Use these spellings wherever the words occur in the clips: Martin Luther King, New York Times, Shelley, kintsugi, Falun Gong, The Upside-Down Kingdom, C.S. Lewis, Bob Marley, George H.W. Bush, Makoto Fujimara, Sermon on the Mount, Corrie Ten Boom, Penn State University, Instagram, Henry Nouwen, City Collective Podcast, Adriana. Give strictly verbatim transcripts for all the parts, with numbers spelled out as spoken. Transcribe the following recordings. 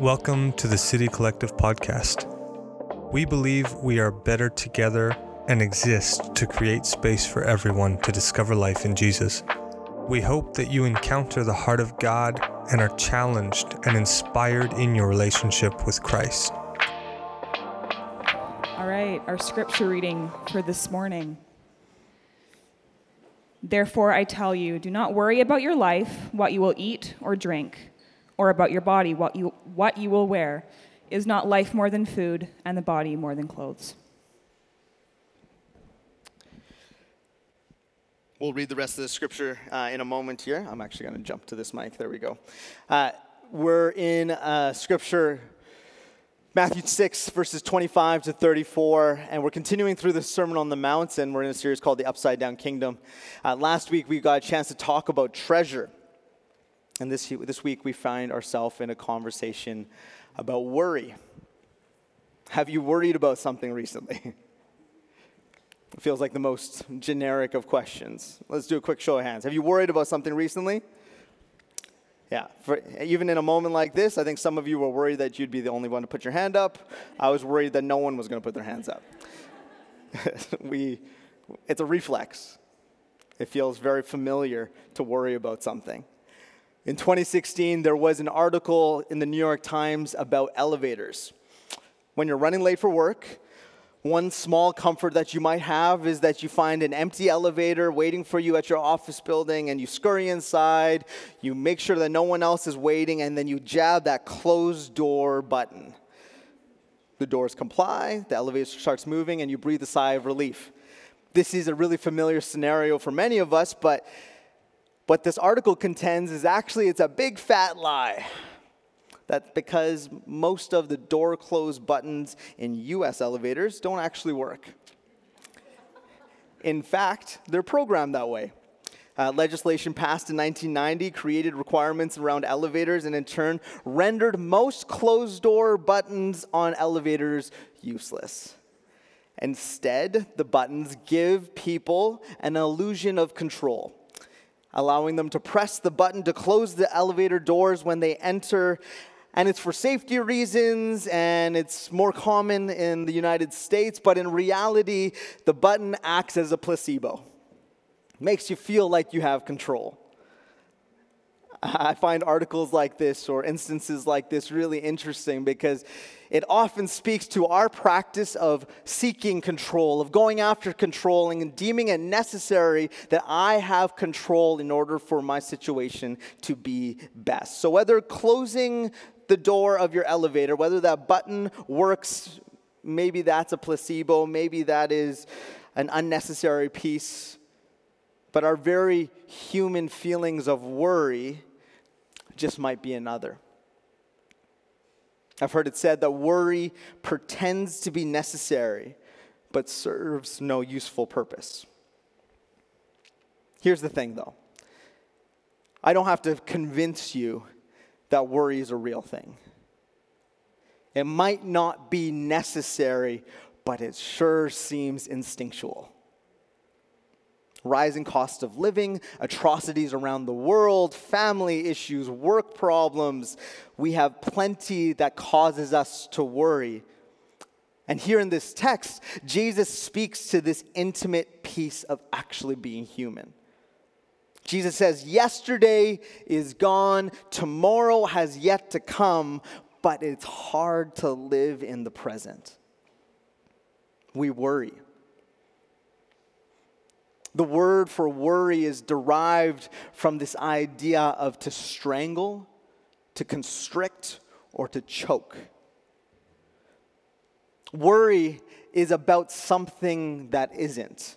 Welcome to the City Collective Podcast. We believe we are better together and exist to create space for everyone to discover life in Jesus. We hope that you encounter the heart of God and are challenged and inspired in your relationship with Christ. All right, our scripture reading for this morning. Therefore, I tell you, do not worry about your life, what you will eat or drink, or about your body, what you what you will wear. Is not life more than food, and the body more than clothes? We'll read the rest of the scripture uh, in a moment here. I'm actually going to jump to this mic. There we go. Uh, we're in uh, scripture, Matthew six, verses twenty-five to thirty-four, and we're continuing through the Sermon on the Mount, and we're in a series called The Upside-Down Kingdom. Uh, last week, we got a chance to talk about treasure, and this, this week, we find ourselves in a conversation about worry. Have you worried about something recently? It feels like the most generic of questions. Let's do a quick show of hands. Have you worried about something recently? Yeah. For, even in a moment like this, I think some of you were worried that you'd be the only one to put your hand up. I was worried that no one was going to put their hands up. we, it's a reflex. It feels very familiar to worry about something. In twenty sixteen, there was an article in the New York Times about elevators. When you're running late for work, one small comfort that you might have is that you find an empty elevator waiting for you at your office building, and you scurry inside, you make sure that no one else is waiting, and then you jab that closed door button. The doors comply, the elevator starts moving, and you breathe a sigh of relief. This is a really familiar scenario for many of us, but what this article contends is actually it's a big fat lie. That's because most of the door close buttons in U S elevators don't actually work. In fact, they're programmed that way. Uh, legislation passed in nineteen ninety created requirements around elevators and in turn rendered most closed door buttons on elevators useless. Instead, the buttons give people an illusion of control, allowing them to press the button to close the elevator doors when they enter. And it's for safety reasons, and it's more common in the United States, but in reality, the button acts as a placebo. Makes you feel like you have control. I find articles like this or instances like this really interesting because it often speaks to our practice of seeking control, of going after controlling and deeming it necessary that I have control in order for my situation to be best. So whether closing the door of your elevator, whether that button works, maybe that's a placebo, maybe that is an unnecessary piece, but our very human feelings of worry just might be another. I've heard it said that worry pretends to be necessary, but serves no useful purpose. Here's the thing, though. I don't have to convince you that worry is a real thing. It might not be necessary, but it sure seems instinctual. Rising cost of living, atrocities around the world, family issues, work problems. We have plenty that causes us to worry. And here in this text, Jesus speaks to this intimate piece of actually being human. Jesus says, yesterday is gone, tomorrow has yet to come, but it's hard to live in the present. We worry. The word for worry is derived from this idea of to strangle, to constrict, or to choke. Worry is about something that isn't.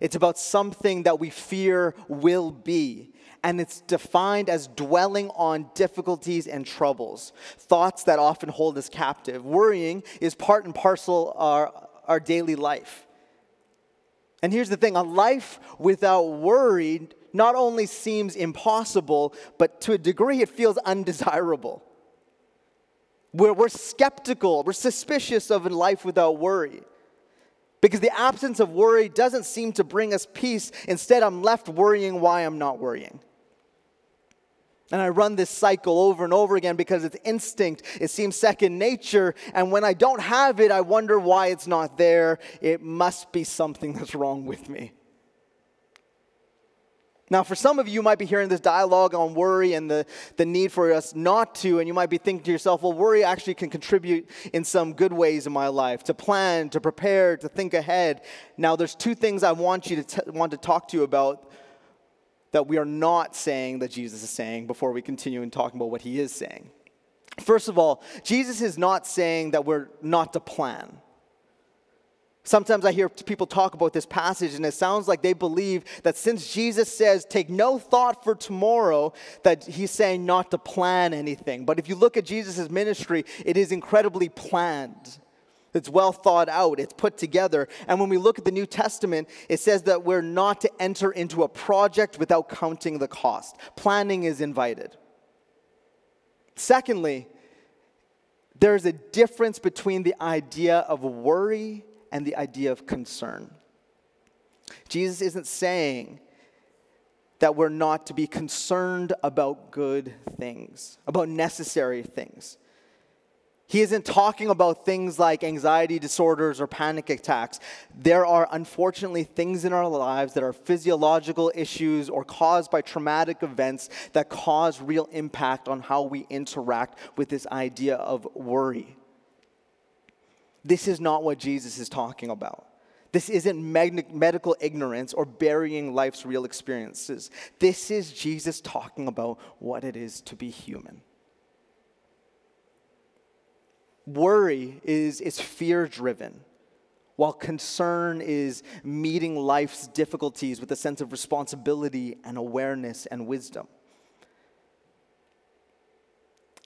It's about something that we fear will be. And it's defined as dwelling on difficulties and troubles, thoughts that often hold us captive. Worrying is part and parcel of our, our daily life. And here's the thing, a life without worry not only seems impossible, but to a degree it feels undesirable. We're, we're skeptical, we're suspicious of a life without worry. Because the absence of worry doesn't seem to bring us peace. Instead, I'm left worrying why I'm not worrying. And I run this cycle over and over again because it's instinct. It seems second nature. And when I don't have it, I wonder why it's not there. It must be something that's wrong with me. Now, for some of you, you might be hearing this dialogue on worry and the, the need for us not to, and you might be thinking to yourself, well, worry actually can contribute in some good ways in my life, to plan, to prepare, to think ahead. Now, there's two things I want you to t- want to talk to you about that we are not saying that Jesus is saying before we continue in talking about what he is saying. First of all, Jesus is not saying that we're not to plan. Sometimes I hear people talk about this passage, and it sounds like they believe that since Jesus says, take no thought for tomorrow, that he's saying not to plan anything. But if you look at Jesus' ministry, it is incredibly planned. It's well thought out. It's put together. And when we look at the New Testament, it says that we're not to enter into a project without counting the cost. Planning is invited. Secondly, there's a difference between the idea of worry and the idea of concern. Jesus isn't saying that we're not to be concerned about good things, about necessary things. He isn't talking about things like anxiety disorders or panic attacks. There are, unfortunately, things in our lives that are physiological issues or caused by traumatic events that cause real impact on how we interact with this idea of worry. This is not what Jesus is talking about. This isn't med- medical ignorance or burying life's real experiences. This is Jesus talking about what it is to be human. Worry is, is fear-driven, while concern is meeting life's difficulties with a sense of responsibility and awareness and wisdom.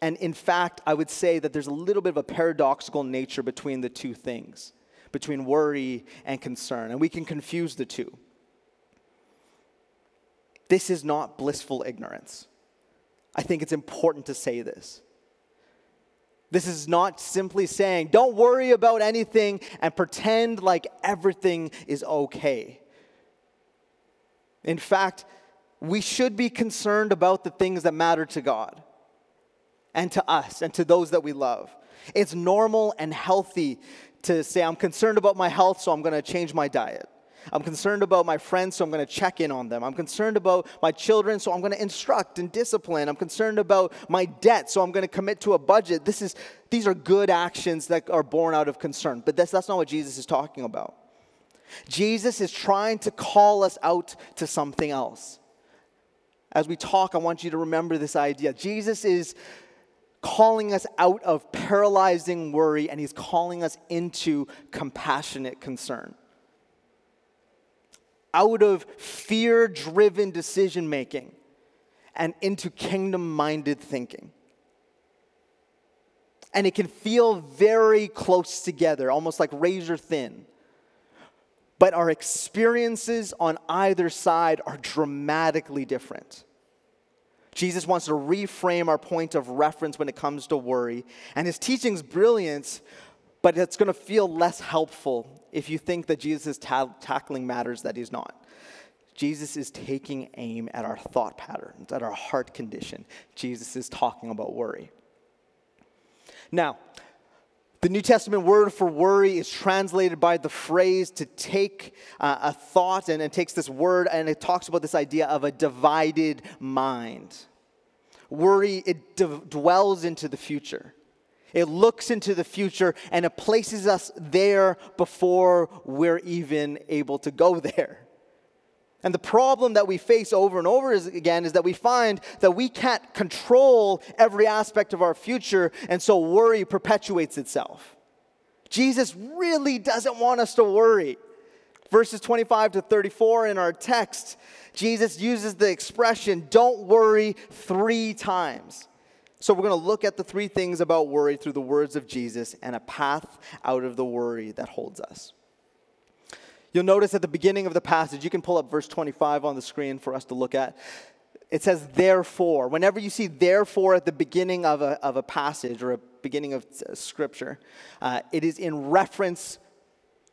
And in fact, I would say that there's a little bit of a paradoxical nature between the two things, between worry and concern, and we can confuse the two. This is not blissful ignorance. I think it's important to say this. This is not simply saying, don't worry about anything and pretend like everything is okay. In fact, we should be concerned about the things that matter to God, and to us, and to those that we love. It's normal and healthy to say, I'm concerned about my health, so I'm going to change my diet. I'm concerned about my friends, so I'm going to check in on them. I'm concerned about my children, so I'm going to instruct and discipline. I'm concerned about my debt, so I'm going to commit to a budget. This is, these are good actions that are born out of concern. But that's, that's not what Jesus is talking about. Jesus is trying to call us out to something else. As we talk, I want you to remember this idea. Jesus is calling us out of paralyzing worry, and he's calling us into compassionate concern. Out of fear-driven decision-making and into kingdom-minded thinking. And it can feel very close together, almost like razor thin. But our experiences on either side are dramatically different. Jesus wants to reframe our point of reference when it comes to worry. And his teaching's brilliant, but it's going to feel less helpful if you think that Jesus is ta- tackling matters that he's not. Jesus is taking aim at our thought patterns, at our heart condition. Jesus is talking about worry. Now, the New Testament word for worry is translated by the phrase to take uh, a thought, and it takes this word and it talks about this idea of a divided mind. Worry, it d- dwells into the future. It looks into the future and it places us there before we're even able to go there. And the problem that we face over and over is, again is that we find that we can't control every aspect of our future, and so worry perpetuates itself. Jesus really doesn't want us to worry. Verses twenty-five to thirty-four in our text, Jesus uses the expression, don't worry, three times. So we're going to look at the three things about worry through the words of Jesus and a path out of the worry that holds us. You'll notice at the beginning of the passage, you can pull up verse twenty-five on the screen for us to look at. It says, therefore. Whenever you see therefore at the beginning of a, of a passage or a beginning of scripture, uh, it is in reference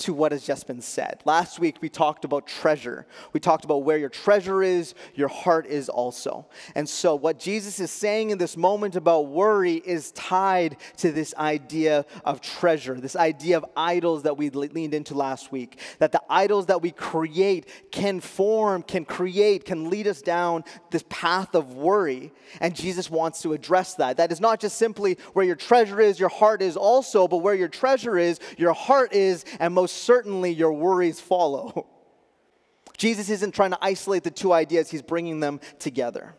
to what has just been said. Last week, we talked about treasure. We talked about where your treasure is, your heart is also. And so what Jesus is saying in this moment about worry is tied to this idea of treasure, this idea of idols that we leaned into last week, that the idols that we create can form, can create, can lead us down this path of worry. And Jesus wants to address that. That is not just simply where your treasure is, your heart is also, but where your treasure is, your heart is, and most certainly your worries follow. Jesus isn't trying to isolate the two ideas. He's bringing them together.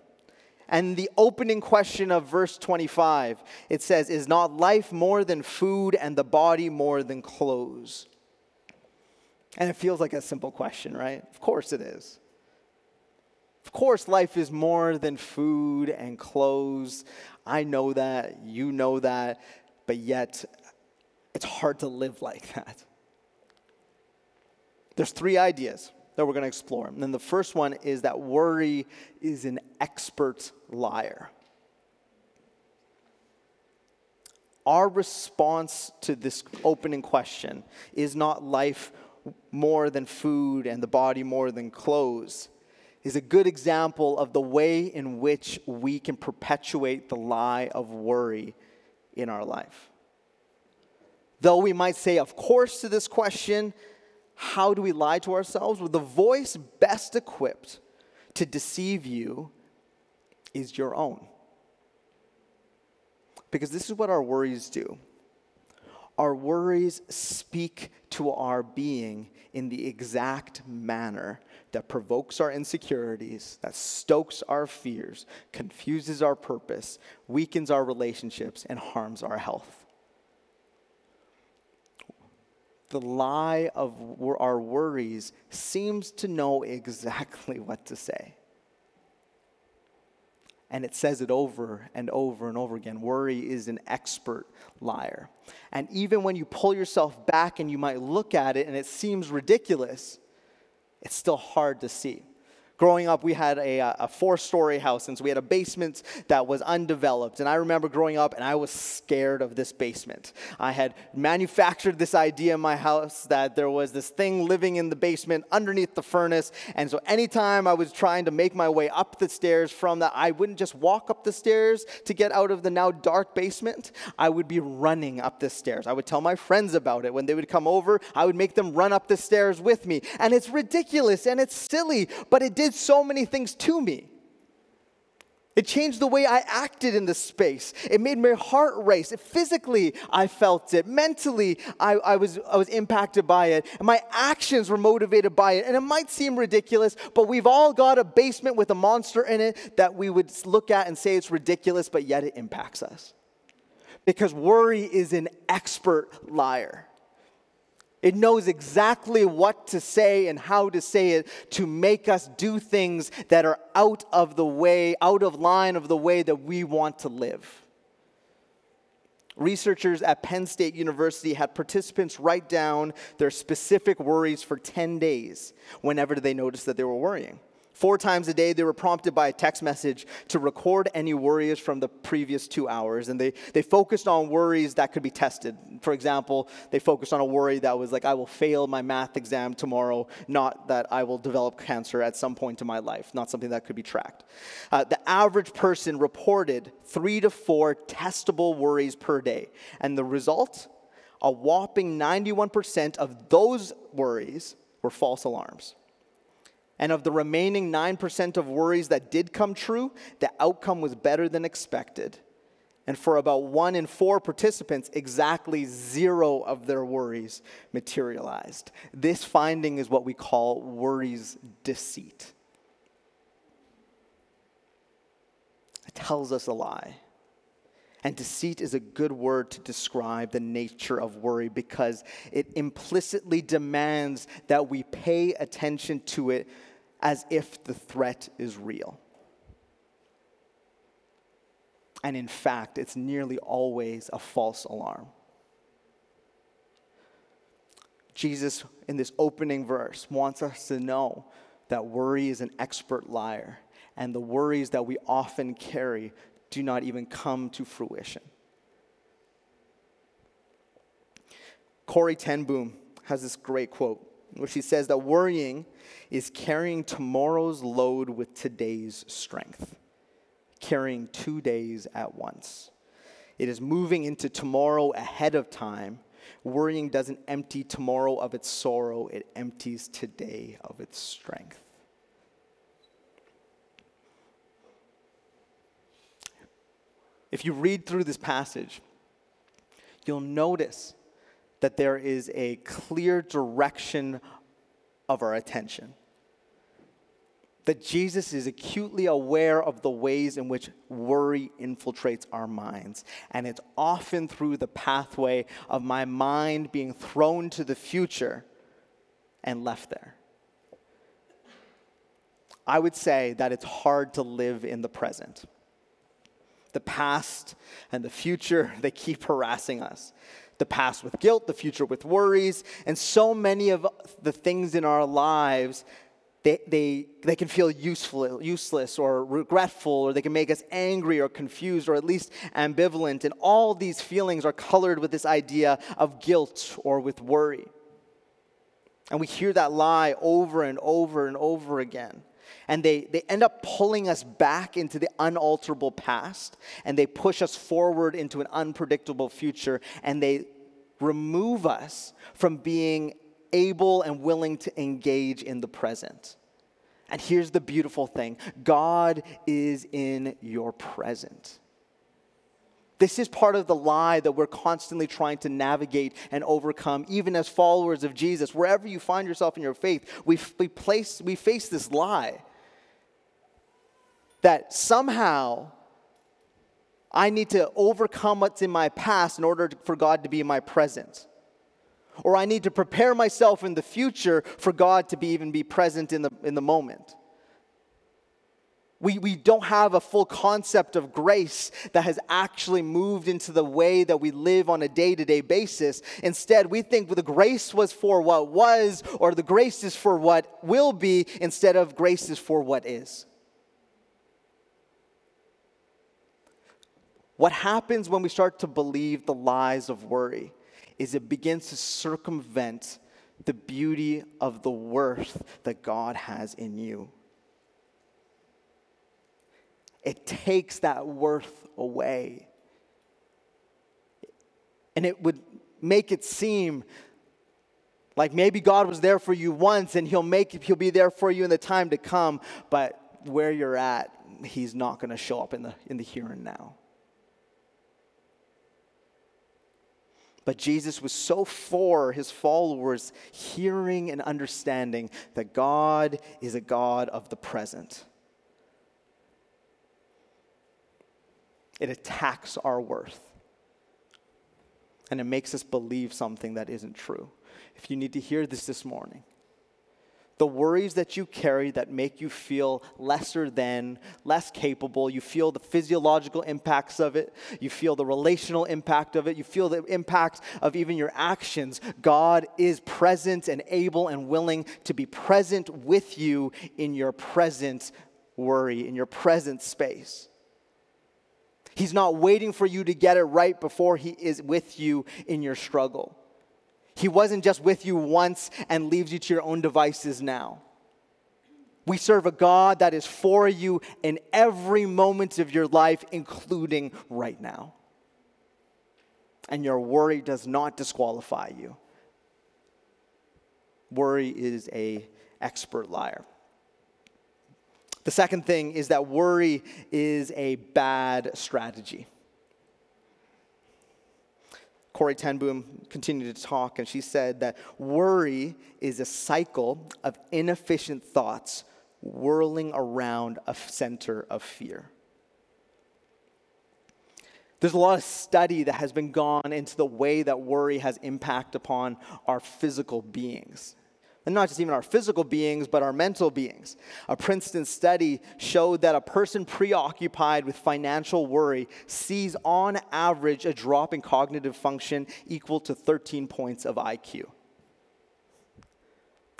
And the opening question of verse twenty-five, it says, is not life more than food and the body more than clothes? And it feels like a simple question, right? Of course it is. Of course, life is more than food and clothes. I know that, you know that, but yet it's hard to live like that. There's three ideas that we're going to explore. And then the first one is that worry is an expert liar. Our response to this opening question is not life more than food and the body more than clothes, is a good example of the way in which we can perpetuate the lie of worry in our life. Though we might say, of course, to this question, how do we lie to ourselves? Well, the voice best equipped to deceive you is your own. Because this is what our worries do. Our worries speak to our being in the exact manner that provokes our insecurities, that stokes our fears, confuses our purpose, weakens our relationships, and harms our health. The lie of our worries seems to know exactly what to say. And it says it over and over and over again. Worry is an expert liar. And even when you pull yourself back and you might look at it and it seems ridiculous, it's still hard to see. Growing up, we had a, a four-story house, and so we had a basement that was undeveloped. And I remember growing up, and I was scared of this basement. I had manufactured this idea in my house that there was this thing living in the basement underneath the furnace. And so anytime I was trying to make my way up the stairs from that, I wouldn't just walk up the stairs to get out of the now dark basement. I would be running up the stairs. I would tell my friends about it. When they would come over, I would make them run up the stairs with me. And it's ridiculous, and it's silly, but it did so many things to me. It changed the way I acted in this space. It made my heart race. It physically, I felt it. Mentally, I, I was I was impacted by it. And my actions were motivated by it. And it might seem ridiculous, but we've all got a basement with a monster in it that we would look at and say it's ridiculous, but yet it impacts us. Because worry is an expert liar. It knows exactly what to say and how to say it to make us do things that are out of the way, out of line of the way that we want to live. Researchers at Penn State University had participants write down their specific worries for ten days whenever they noticed that they were worrying. Four times a day, they were prompted by a text message to record any worries from the previous two hours. And they, they focused on worries that could be tested. For example, they focused on a worry that was like, I will fail my math exam tomorrow, not that I will develop cancer at some point in my life, not something that could be tracked. Uh, the average person reported three to four testable worries per day. And the result, a whopping ninety-one percent of those worries were false alarms. And of the remaining nine percent of worries that did come true, the outcome was better than expected. And for about one in four participants, exactly zero of their worries materialized. This finding is what we call worries deceit. It tells us a lie. And deceit is a good word to describe the nature of worry because it implicitly demands that we pay attention to it as if the threat is real. And in fact, it's nearly always a false alarm. Jesus, in this opening verse, wants us to know that worry is an expert liar, and the worries that we often carry do not even come to fruition. Corrie Ten Boom has this great quote, which he says that worrying is carrying tomorrow's load with today's strength, carrying two days at once. It is moving into tomorrow ahead of time. Worrying doesn't empty tomorrow of its sorrow, it empties today of its strength. If you read through this passage, you'll notice that there is a clear direction of our attention. That Jesus is acutely aware of the ways in which worry infiltrates our minds. And it's often through the pathway of my mind being thrown to the future and left there. I would say that it's hard to live in the present. The past and the future, they keep harassing us. The past with guilt, the future with worries, and so many of the things in our lives, They, they they can feel useful, useless or regretful, or they can make us angry or confused or at least ambivalent. And all these feelings are colored with this idea of guilt or with worry. And we hear that lie over and over and over again. And they, they end up pulling us back into the unalterable past, and they push us forward into an unpredictable future, and they remove us from being able and willing to engage in the present. And here's the beautiful thing. God is in your present. This is part of the lie that we're constantly trying to navigate and overcome, even as followers of Jesus. Wherever you find yourself in your faith, we, we, place, we face this lie that somehow I need to overcome what's in my past in order for God to be in my present. Or I need to prepare myself in the future for God to be even be present in the in the moment. We, we don't have a full concept of grace that has actually moved into the way that we live on a day-to-day basis. Instead, we think the grace was for what was, or the grace is for what will be, instead of grace is for what is. What happens when we start to believe the lies of worry is it begins to circumvent the beauty of the worth that God has in you. It takes that worth away. And it would make it seem like maybe God was there for you once and he'll make it, he'll be there for you in the time to come, but where you're at, he's not going to show up in the in the here and now. But Jesus was so for his followers hearing and understanding that God is a God of the present. It attacks our worth. And it makes us believe something that isn't true. If you need to hear this this morning, the worries that you carry that make you feel lesser than, less capable, you feel the physiological impacts of it, you feel the relational impact of it, you feel the impact of even your actions. God is present and able and willing to be present with you in your present worry, in your present space. He's not waiting for you to get it right before he is with you in your struggle. He wasn't just with you once and leaves you to your own devices now. We serve a God that is for you in every moment of your life, including right now. And your worry does not disqualify you. Worry is an expert liar. The second thing is that worry is a bad strategy. Corrie Ten Boom continued to talk, and she said that worry is a cycle of inefficient thoughts whirling around a center of fear. There's a lot of study that has been gone into the way that worry has impact upon our physical beings. And not just even our physical beings, but our mental beings. A Princeton study showed that a person preoccupied with financial worry sees on average a drop in cognitive function equal to thirteen points of I Q.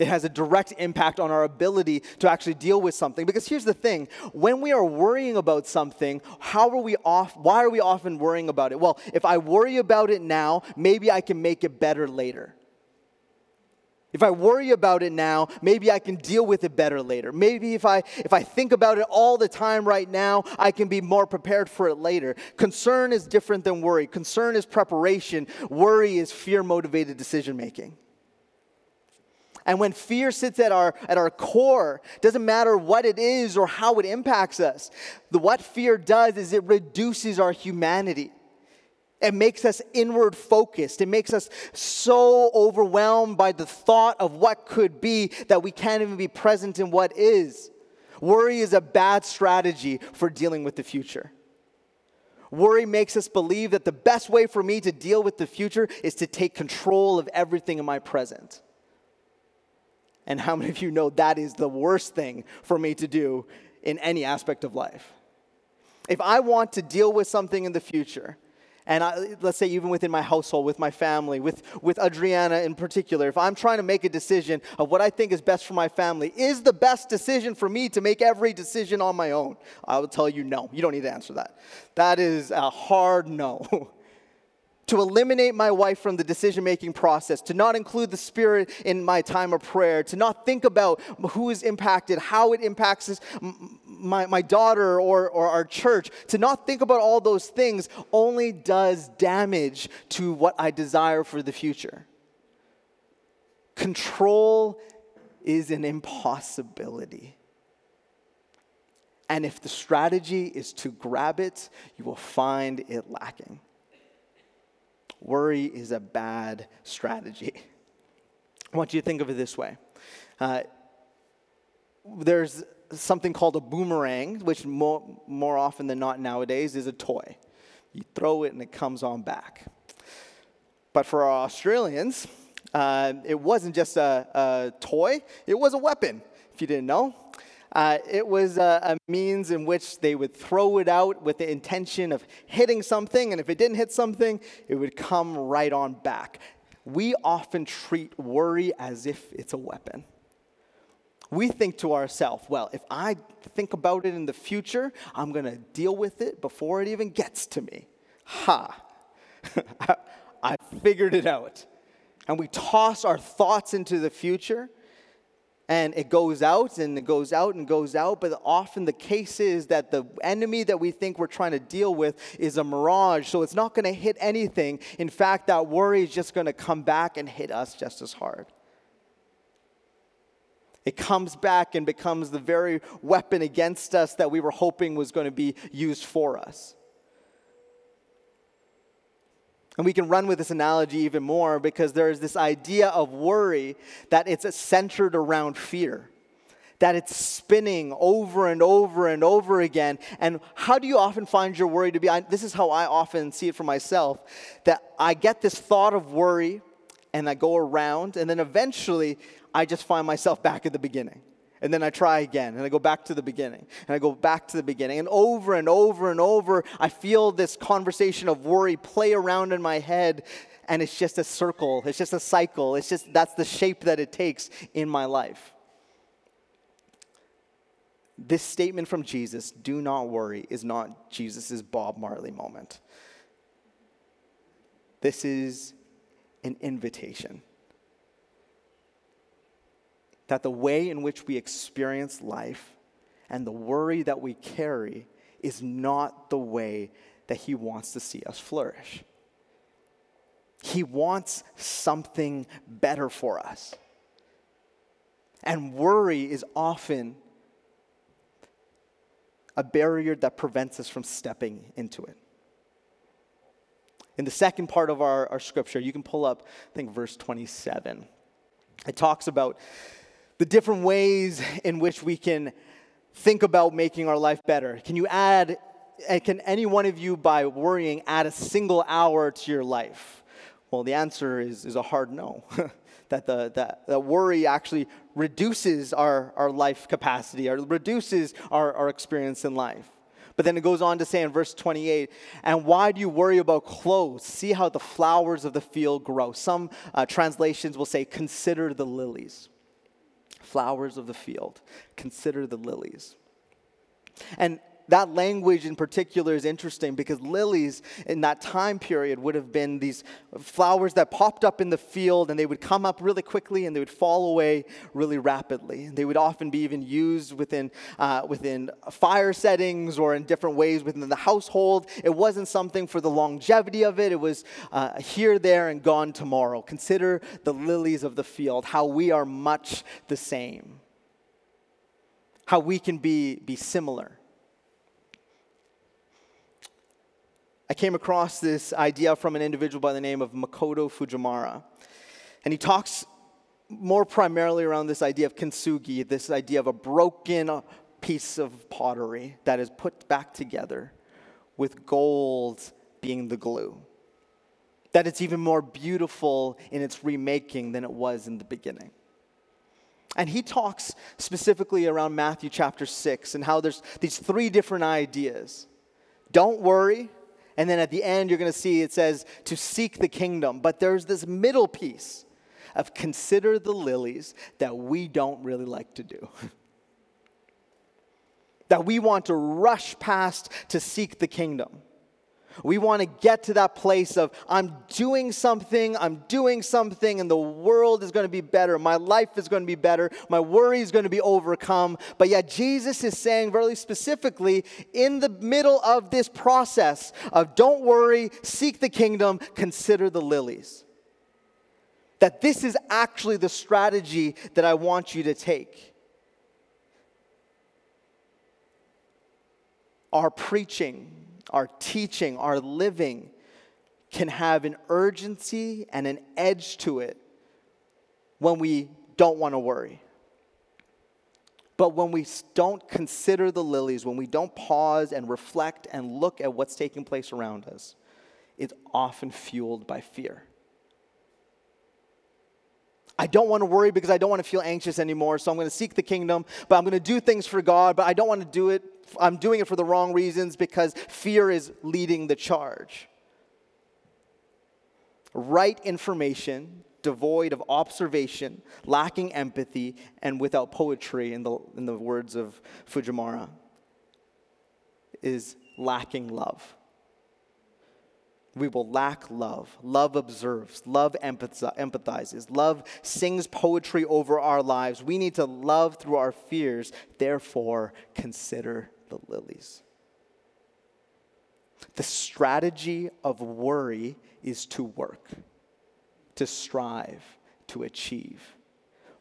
It has a direct impact on our ability to actually deal with something. Because here's the thing, when we are worrying about something, how are we off, why are we often worrying about it? Well, if I worry about it now, maybe I can make it better later. If I worry about it now, maybe I can deal with it better later. Maybe if I if I think about it all the time right now, I can be more prepared for it later. Concern is different than worry. Concern is preparation. Worry is fear-motivated decision-making. And when fear sits at our at our core, doesn't matter what it is or how it impacts us, the, what fear does is it reduces our humanity. It makes us inward focused. It makes us so overwhelmed by the thought of what could be that we can't even be present in what is. Worry is a bad strategy for dealing with the future. Worry makes us believe that the best way for me to deal with the future is to take control of everything in my present. And how many of you know that is the worst thing for me to do in any aspect of life? If I want to deal with something in the future, and I, let's say even within my household, with my family, with, with Adriana in particular, if I'm trying to make a decision of what I think is best for my family, is the best decision for me to make every decision on my own? I will tell you no. You don't need to answer that. That is a hard no. To eliminate my wife from the decision-making process, to not include the Spirit in my time of prayer, to not think about who is impacted, how it impacts my, my daughter or, or our church, to not think about all those things only does damage to what I desire for the future. Control is an impossibility. And if the strategy is to grab it, you will find it lacking. Worry is a bad strategy. I want you to think of it this way. Uh, there's something called a boomerang, which more, more often than not nowadays is a toy. You throw it and it comes on back. But for our Australians, uh, it wasn't just a, a toy. It was a weapon, if you didn't know. Uh, it was a, a means in which they would throw it out with the intention of hitting something, and if it didn't hit something, it would come right on back. We often treat worry as if it's a weapon. We think to ourselves, well, if I think about it in the future, I'm going to deal with it before it even gets to me. Ha! I, I figured it out. And we toss our thoughts into the future. And it goes out, and it goes out, and goes out. But often the case is that the enemy that we think we're trying to deal with is a mirage. So it's not going to hit anything. In fact, that worry is just going to come back and hit us just as hard. It comes back and becomes the very weapon against us that we were hoping was going to be used for us. And we can run with this analogy even more because there is this idea of worry that it's centered around fear, that it's spinning over and over and over again. And how do you often find your worry to be? I, this is how I often see it for myself, that I get this thought of worry and I go around and then eventually I just find myself back at the beginning. And then I try again, and I go back to the beginning, and I go back to the beginning. And over and over and over, I feel this conversation of worry play around in my head, and it's just a circle. It's just a cycle. It's just that's the shape that it takes in my life. This statement from Jesus, do not worry, is not Jesus' Bob Marley moment. This is an invitation. That the way in which we experience life and the worry that we carry is not the way that he wants to see us flourish. He wants something better for us. And worry is often a barrier that prevents us from stepping into it. In the second part of our, our scripture, you can pull up, I think, verse twenty-seven. It talks about the different ways in which we can think about making our life better. Can you add, can any one of you by worrying add a single hour to your life? Well, the answer is, is a hard no. that the that, that worry actually reduces our, our life capacity, or reduces our, our experience in life. But then it goes on to say in verse twenty-eight, and why do you worry about clothes? See how the flowers of the field grow. Some uh, translations will say, consider the lilies. Flowers of the field. Consider the lilies. And that language in particular is interesting because lilies in that time period would have been these flowers that popped up in the field, and they would come up really quickly and they would fall away really rapidly. They would often be even used within uh, within fire settings or in different ways within the household. It wasn't something for the longevity of it. It was uh, here, there, and gone tomorrow. Consider the lilies of the field, how we are much the same, how we can be, be similar. I came across this idea from an individual by the name of Makoto Fujimara. And he talks more primarily around this idea of kintsugi, this idea of a broken piece of pottery that is put back together with gold being the glue. That it's even more beautiful in its remaking than it was in the beginning. And he talks specifically around Matthew chapter six and how there's these three different ideas. Don't worry. And then at the end, you're going to see it says to seek the kingdom. But there's this middle piece of consider the lilies that we don't really like to do. That we want to rush past to seek the kingdom. We want to get to that place of I'm doing something, I'm doing something, and the world is going to be better. My life is going to be better. My worry is going to be overcome. But yet Jesus is saying very specifically in the middle of this process of don't worry, seek the kingdom, consider the lilies. That this is actually the strategy that I want you to take. Our preaching, our teaching, our living can have an urgency and an edge to it when we don't want to worry. But when we don't consider the lilies, when we don't pause and reflect and look at what's taking place around us, it's often fueled by fear. I don't want to worry because I don't want to feel anxious anymore, so I'm going to seek the kingdom, but I'm going to do things for God, but I don't want to do it. I'm doing it for the wrong reasons because fear is leading the charge. Right information, devoid of observation, lacking empathy, and without poetry, in the, in the words of Fujimara, is lacking love. We will lack love. Love observes. Love empathizes. Love sings poetry over our lives. We need to love through our fears. Therefore, consider the lilies. The strategy of worry is to work, to strive, to achieve.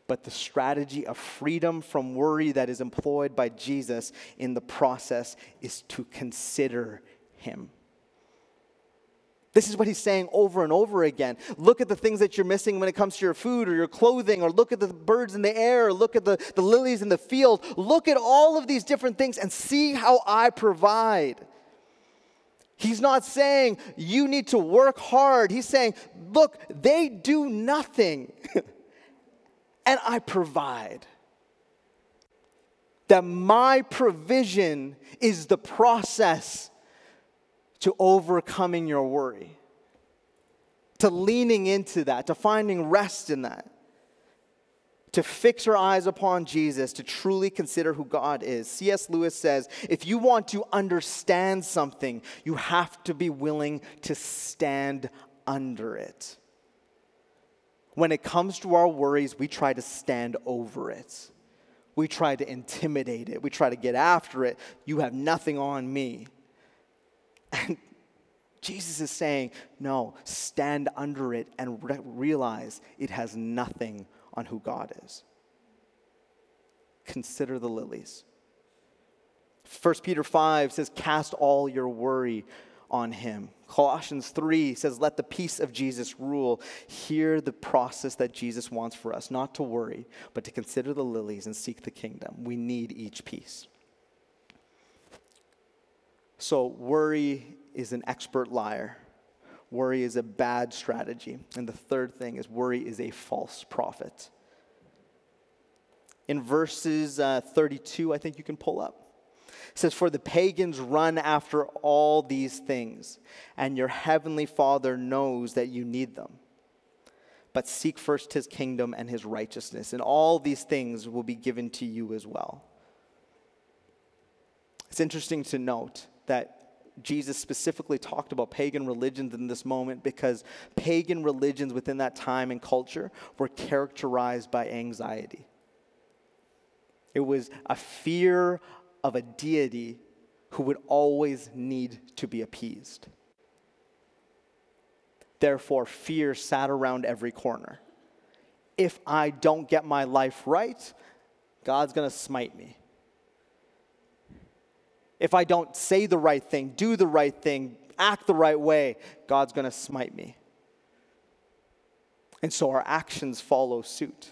But the strategy of freedom from worry that is employed by Jesus in the process is to consider him. This is what he's saying over and over again. Look at the things that you're missing when it comes to your food or your clothing, or look at the birds in the air, or look at the, the lilies in the field. Look at all of these different things and see how I provide. He's not saying you need to work hard. He's saying, look, they do nothing and I provide. That my provision is the process to overcoming your worry, to leaning into that, to finding rest in that, to fix our eyes upon Jesus, to truly consider who God is. C S. Lewis says, if you want to understand something, you have to be willing to stand under it. When it comes to our worries, we try to stand over it. We try to intimidate it. We try to get after it. You have nothing on me. And Jesus is saying, no, stand under it and re- realize it has nothing on who God is. Consider the lilies. First Peter five says, cast all your worry on him. Colossians three says, let the peace of Jesus rule. Hear the process that Jesus wants for us, not to worry, but to consider the lilies and seek the kingdom. We need each piece. So worry is an expert liar. Worry is a bad strategy. And the third thing is worry is a false prophet. In verses uh, thirty-two, I think you can pull up. It says, for the pagans run after all these things, and your heavenly Father knows that you need them. But seek first his kingdom and his righteousness, and all these things will be given to you as well. It's interesting to note that Jesus specifically talked about pagan religions in this moment because pagan religions within that time and culture were characterized by anxiety. It was a fear of a deity who would always need to be appeased. Therefore, fear sat around every corner. If I don't get my life right, God's going to smite me. If I don't say the right thing, do the right thing, act the right way, God's going to smite me. And so our actions follow suit.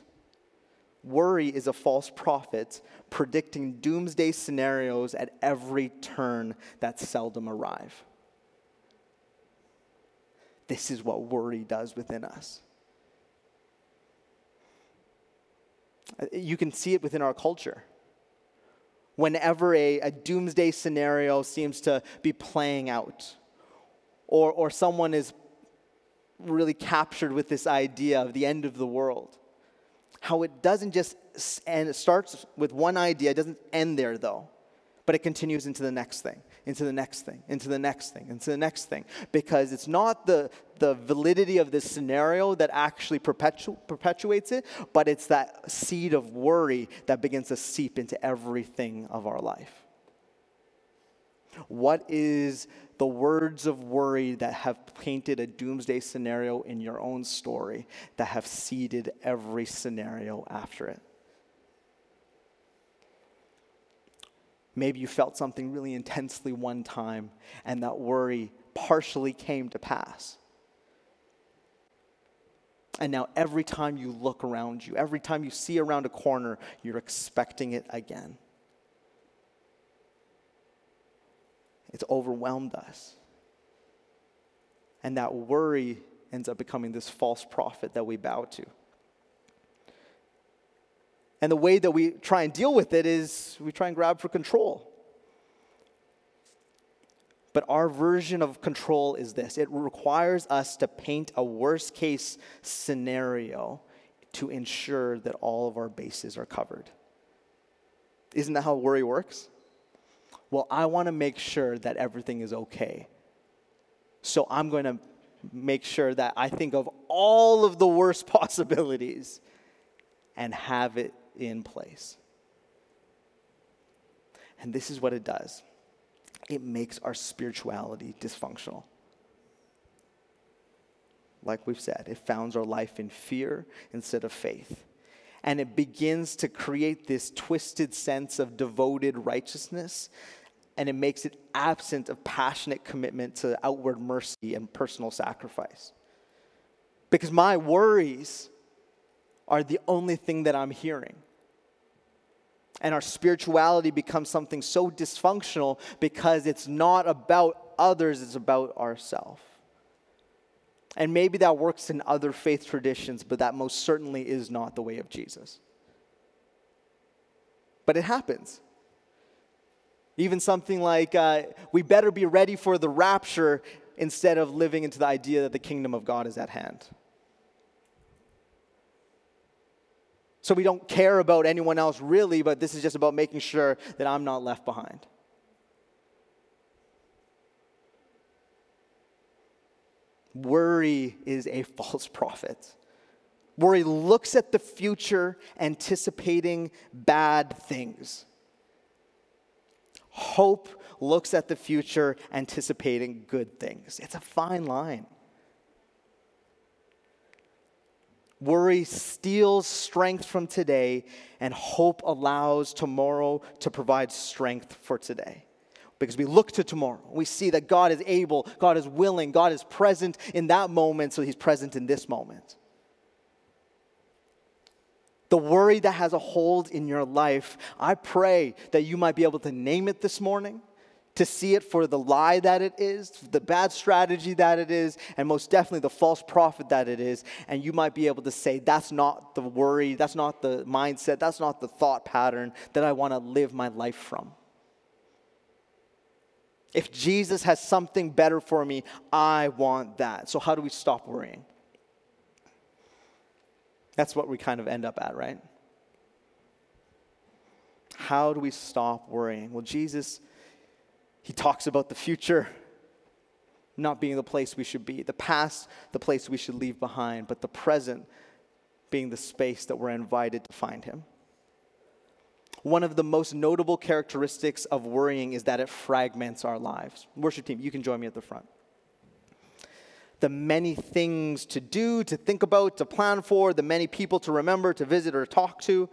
Worry is a false prophet predicting doomsday scenarios at every turn that seldom arrive. This is what worry does within us. You can see it within our culture. Whenever a, a doomsday scenario seems to be playing out, or, or someone is really captured with this idea of the end of the world, how it doesn't just end, it starts with one idea, it doesn't end there though, but it continues into the next thing, into the next thing, into the next thing, into the next thing, because it's not the, the validity of this scenario that actually perpetu- perpetuates it, but it's that seed of worry that begins to seep into everything of our life. What is the words of worry that have painted a doomsday scenario in your own story that have seeded every scenario after it? Maybe you felt something really intensely one time, and that worry partially came to pass. And now every time you look around you, every time you see around a corner, you're expecting it again. It's overwhelmed us. And that worry ends up becoming this false prophet that we bow to. And the way that we try and deal with it is we try and grab for control. But our version of control is this. It requires us to paint a worst-case scenario to ensure that all of our bases are covered. Isn't that how worry works? Well, I want to make sure that everything is okay. So I'm going to make sure that I think of all of the worst possibilities and have it in place. And this is what it does. It makes our spirituality dysfunctional. Like we've said, it founds our life in fear instead of faith. And it begins to create this twisted sense of devoted righteousness, and it makes it absent of passionate commitment to outward mercy and personal sacrifice. Because my worries are the only thing that I'm hearing. And our spirituality becomes something so dysfunctional because it's not about others, it's about ourselves. And maybe that works in other faith traditions, but that most certainly is not the way of Jesus. But it happens. Even something like, uh, we better be ready for the rapture instead of living into the idea that the kingdom of God is at hand. So we don't care about anyone else really, but this is just about making sure that I'm not left behind. Worry is a false prophet. Worry looks at the future anticipating bad things. Hope looks at the future anticipating good things. It's a fine line. Worry steals strength from today, and hope allows tomorrow to provide strength for today. Because we look to tomorrow. We see that God is able, God is willing, God is present in that moment, so he's present in this moment. The worry that has a hold in your life, I pray that you might be able to name it this morning, to see it for the lie that it is, the bad strategy that it is, and most definitely the false prophet that it is, and you might be able to say, that's not the worry, that's not the mindset, that's not the thought pattern that I want to live my life from. If Jesus has something better for me, I want that. So how do we stop worrying? That's what we kind of end up at, right? How do we stop worrying? Well, Jesus He talks about the future not being the place we should be, the past, the place we should leave behind, but the present being the space that we're invited to find him. One of the most notable characteristics of worrying is that it fragments our lives. Worship team, you can join me at the front. The many things to do, to think about, to plan for, the many people to remember, to visit, or talk to.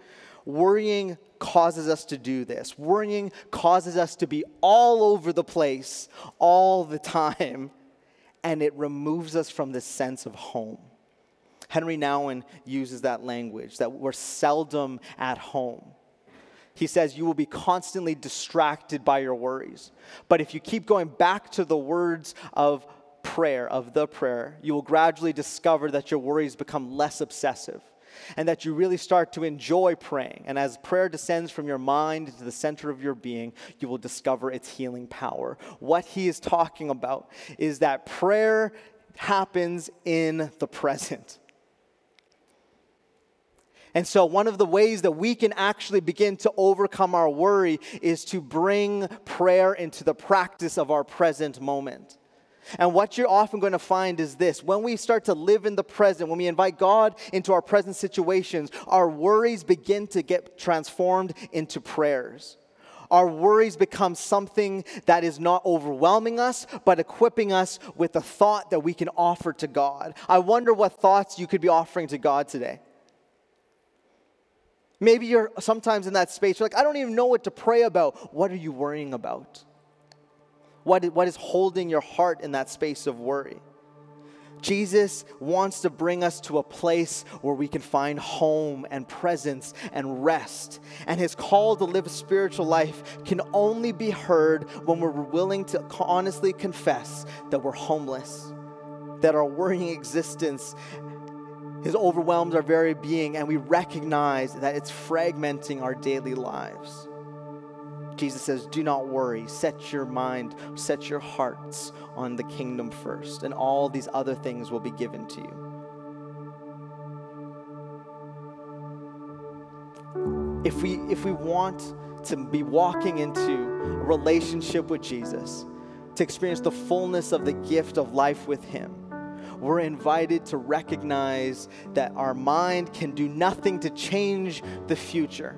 Worrying causes us to do this. Worrying causes us to be all over the place all the time, and it removes us from this sense of home. Henry Nouwen uses that language, that we're seldom at home. He says you will be constantly distracted by your worries. But if you keep going back to the words of prayer, of the prayer, you will gradually discover that your worries become less obsessive and that you really start to enjoy praying. And as prayer descends from your mind into the center of your being, you will discover its healing power. What he is talking about is that prayer happens in the present. And so one of the ways that we can actually begin to overcome our worry is to bring prayer into the practice of our present moment. And what you're often going to find is this: when we start to live in the present, when we invite God into our present situations, our worries begin to get transformed into prayers. Our worries become something that is not overwhelming us, but equipping us with a thought that we can offer to God. I wonder what thoughts you could be offering to God today. Maybe you're sometimes in that space, you're like, I don't even know what to pray about. What are you worrying about? What, what is holding your heart in that space of worry? Jesus wants to bring us to a place where we can find home and presence and rest. And his call to live a spiritual life can only be heard when we're willing to honestly confess that we're homeless, that our worrying existence It overwhelms our very being, and we recognize that it's fragmenting our daily lives. Jesus says, do not worry. Set your mind, set your hearts on the kingdom first, and all these other things will be given to you. If we, if we want to be walking into a relationship with Jesus, to experience the fullness of the gift of life with him, we're invited to recognize that our mind can do nothing to change the future,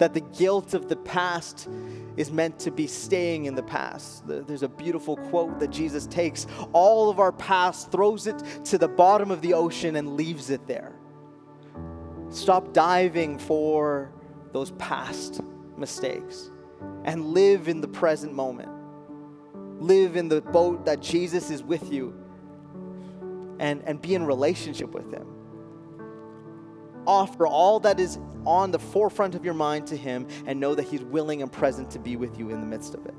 that the guilt of the past is meant to be staying in the past. There's a beautiful quote that Jesus takes all of our past, throws it to the bottom of the ocean, and leaves it there. Stop diving for those past mistakes and live in the present moment. Live in the boat that Jesus is with you. And, and be in relationship with him. Offer all that is on the forefront of your mind to him, and know that he's willing and present to be with you in the midst of it.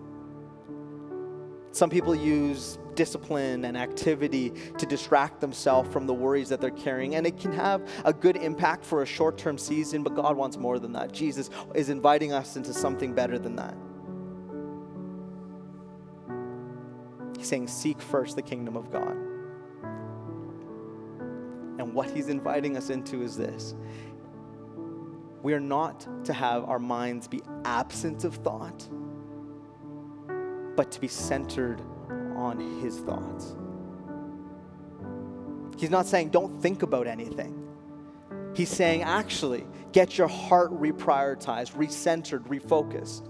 Some people use discipline and activity to distract themselves from the worries that they're carrying, and it can have a good impact for a short-term season, but God wants more than that. Jesus is inviting us into something better than that. He's saying, seek first the kingdom of God. And what he's inviting us into is this: we are not to have our minds be absent of thought, but to be centered on his thoughts. He's not saying don't think about anything. He's saying actually get your heart reprioritized, recentered, refocused.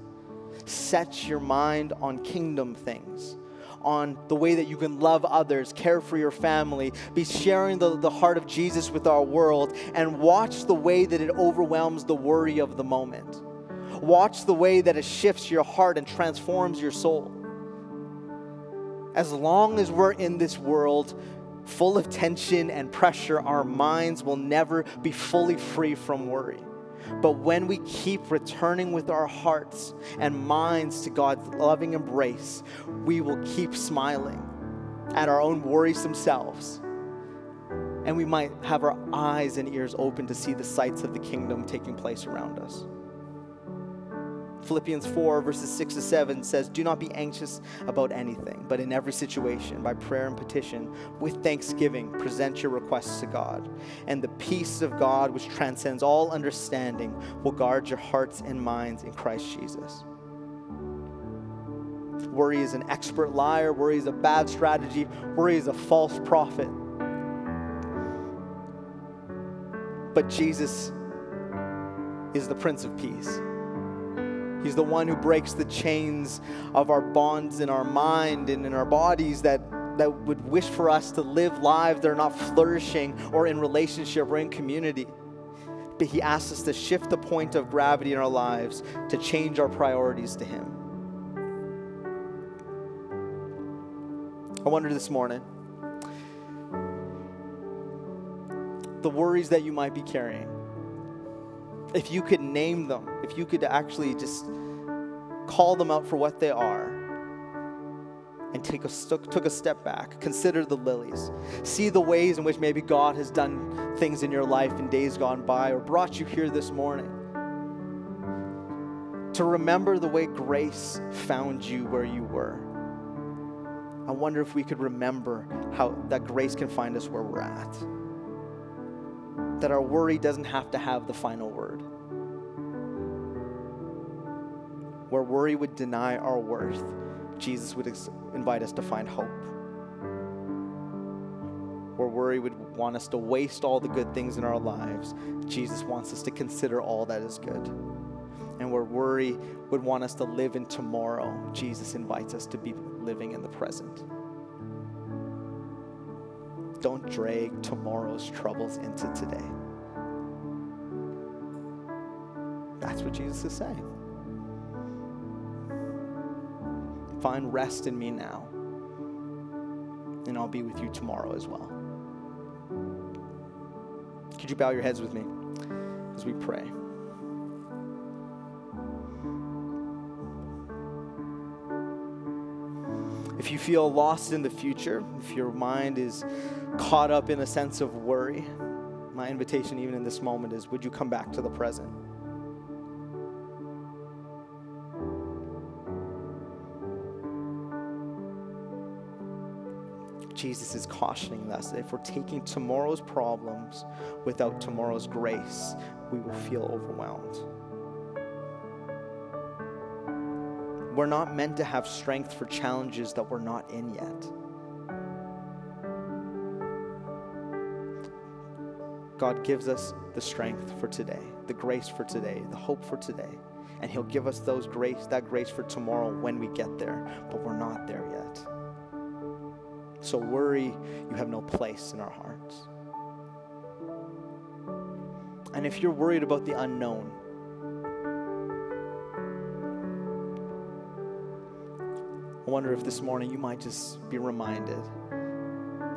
Set your mind on kingdom things, on the way that you can love others, care for your family, be sharing the, the heart of Jesus with our world, and watch the way that it overwhelms the worry of the moment. Watch the way that it shifts your heart and transforms your soul. As long as we're in this world full of tension and pressure, our minds will never be fully free from worry. But when we keep returning with our hearts and minds to God's loving embrace, we will keep smiling at our own worrisome selves. And we might have our eyes and ears open to see the sights of the kingdom taking place around us. Philippians four, verses six to seven says, do not be anxious about anything, but in every situation, by prayer and petition, with thanksgiving, present your requests to God. And the peace of God, which transcends all understanding, will guard your hearts and minds in Christ Jesus. Worry is an expert liar. Worry is a bad strategy. Worry is a false prophet. But Jesus is the Prince of Peace. He's the one who breaks the chains of our bonds in our mind and in our bodies that, that would wish for us to live lives that are not flourishing or in relationship or in community. But he asks us to shift the point of gravity in our lives, to change our priorities to him. I wonder this morning, the worries that you might be carrying, if you could name them, if you could actually just call them out for what they are and take a, st- took a step back, consider the lilies, see the ways in which maybe God has done things in your life in days gone by or brought you here this morning. To remember the way grace found you where you were. I wonder if we could remember how that grace can find us where we're at. That our worry doesn't have to have the final word. Where worry would deny our worth, Jesus would ex- invite us to find hope. Where worry would want us to waste all the good things in our lives, Jesus wants us to consider all that is good. And where worry would want us to live in tomorrow, Jesus invites us to be living in the present. Don't drag tomorrow's troubles into today. That's what Jesus is saying. Find rest in me now, and I'll be with you tomorrow as well. Could you bow your heads with me as we pray? If you feel lost in the future, if your mind is caught up in a sense of worry, my invitation even in this moment is, would you come back to the present? Jesus is cautioning us that if we're taking tomorrow's problems without tomorrow's grace, we will feel overwhelmed. We're not meant to have strength for challenges that we're not in yet. God gives us the strength for today, the grace for today, the hope for today, and he'll give us those grace, that grace for tomorrow when we get there, but we're not there yet. So worry, you have no place in our hearts. And if you're worried about the unknown, I wonder if this morning you might just be reminded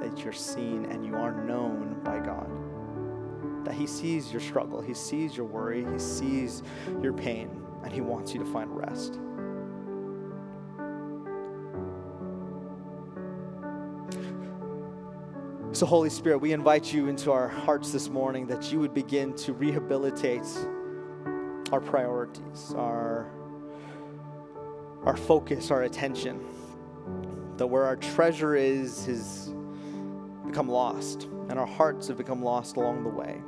that you're seen and you are known by God. That he sees your struggle, he sees your worry, he sees your pain, and he wants you to find rest. So Holy Spirit, we invite you into our hearts this morning that you would begin to rehabilitate our priorities, our our focus, our attention, that where our treasure is has become lost, and our hearts have become lost along the way.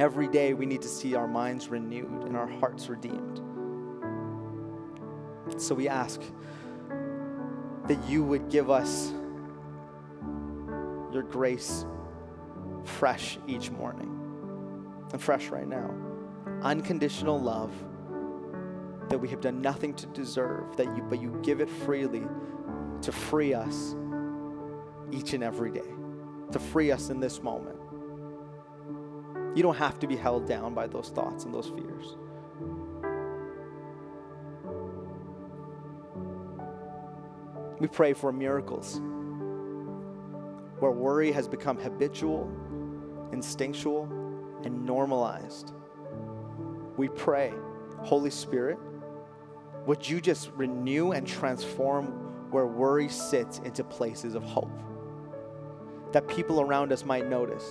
Every day we need to see our minds renewed and our hearts redeemed. So we ask that you would give us your grace fresh each morning, and fresh right now. Unconditional love that we have done nothing to deserve, that you, but you give it freely to free us each and every day, to free us in this moment. You don't have to be held down by those thoughts and those fears. We pray for miracles where worry has become habitual, instinctual, and normalized. We pray, Holy Spirit, would you just renew and transform where worry sits into places of hope? That people around us might notice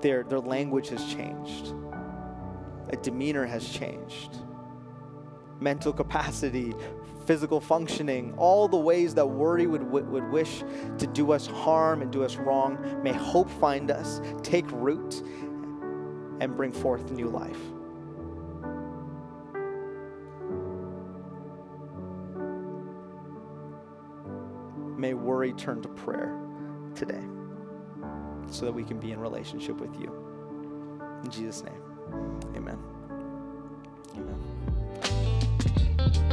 their, their language has changed. A demeanor has changed. Mental capacity, physical functioning, all the ways that worry would, would wish to do us harm and do us wrong, may hope find us, take root, and bring forth new life. May worry turn to prayer today so that we can be in relationship with you. In Jesus' name, amen. Amen.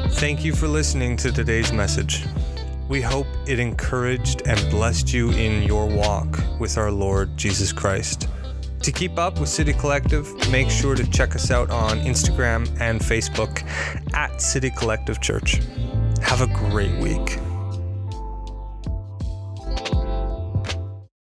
Thank you for listening to today's message. We hope it encouraged and blessed you in your walk with our Lord Jesus Christ. To keep up with City Collective, make sure to check us out on Instagram and Facebook at City Collective Church. Have a great week.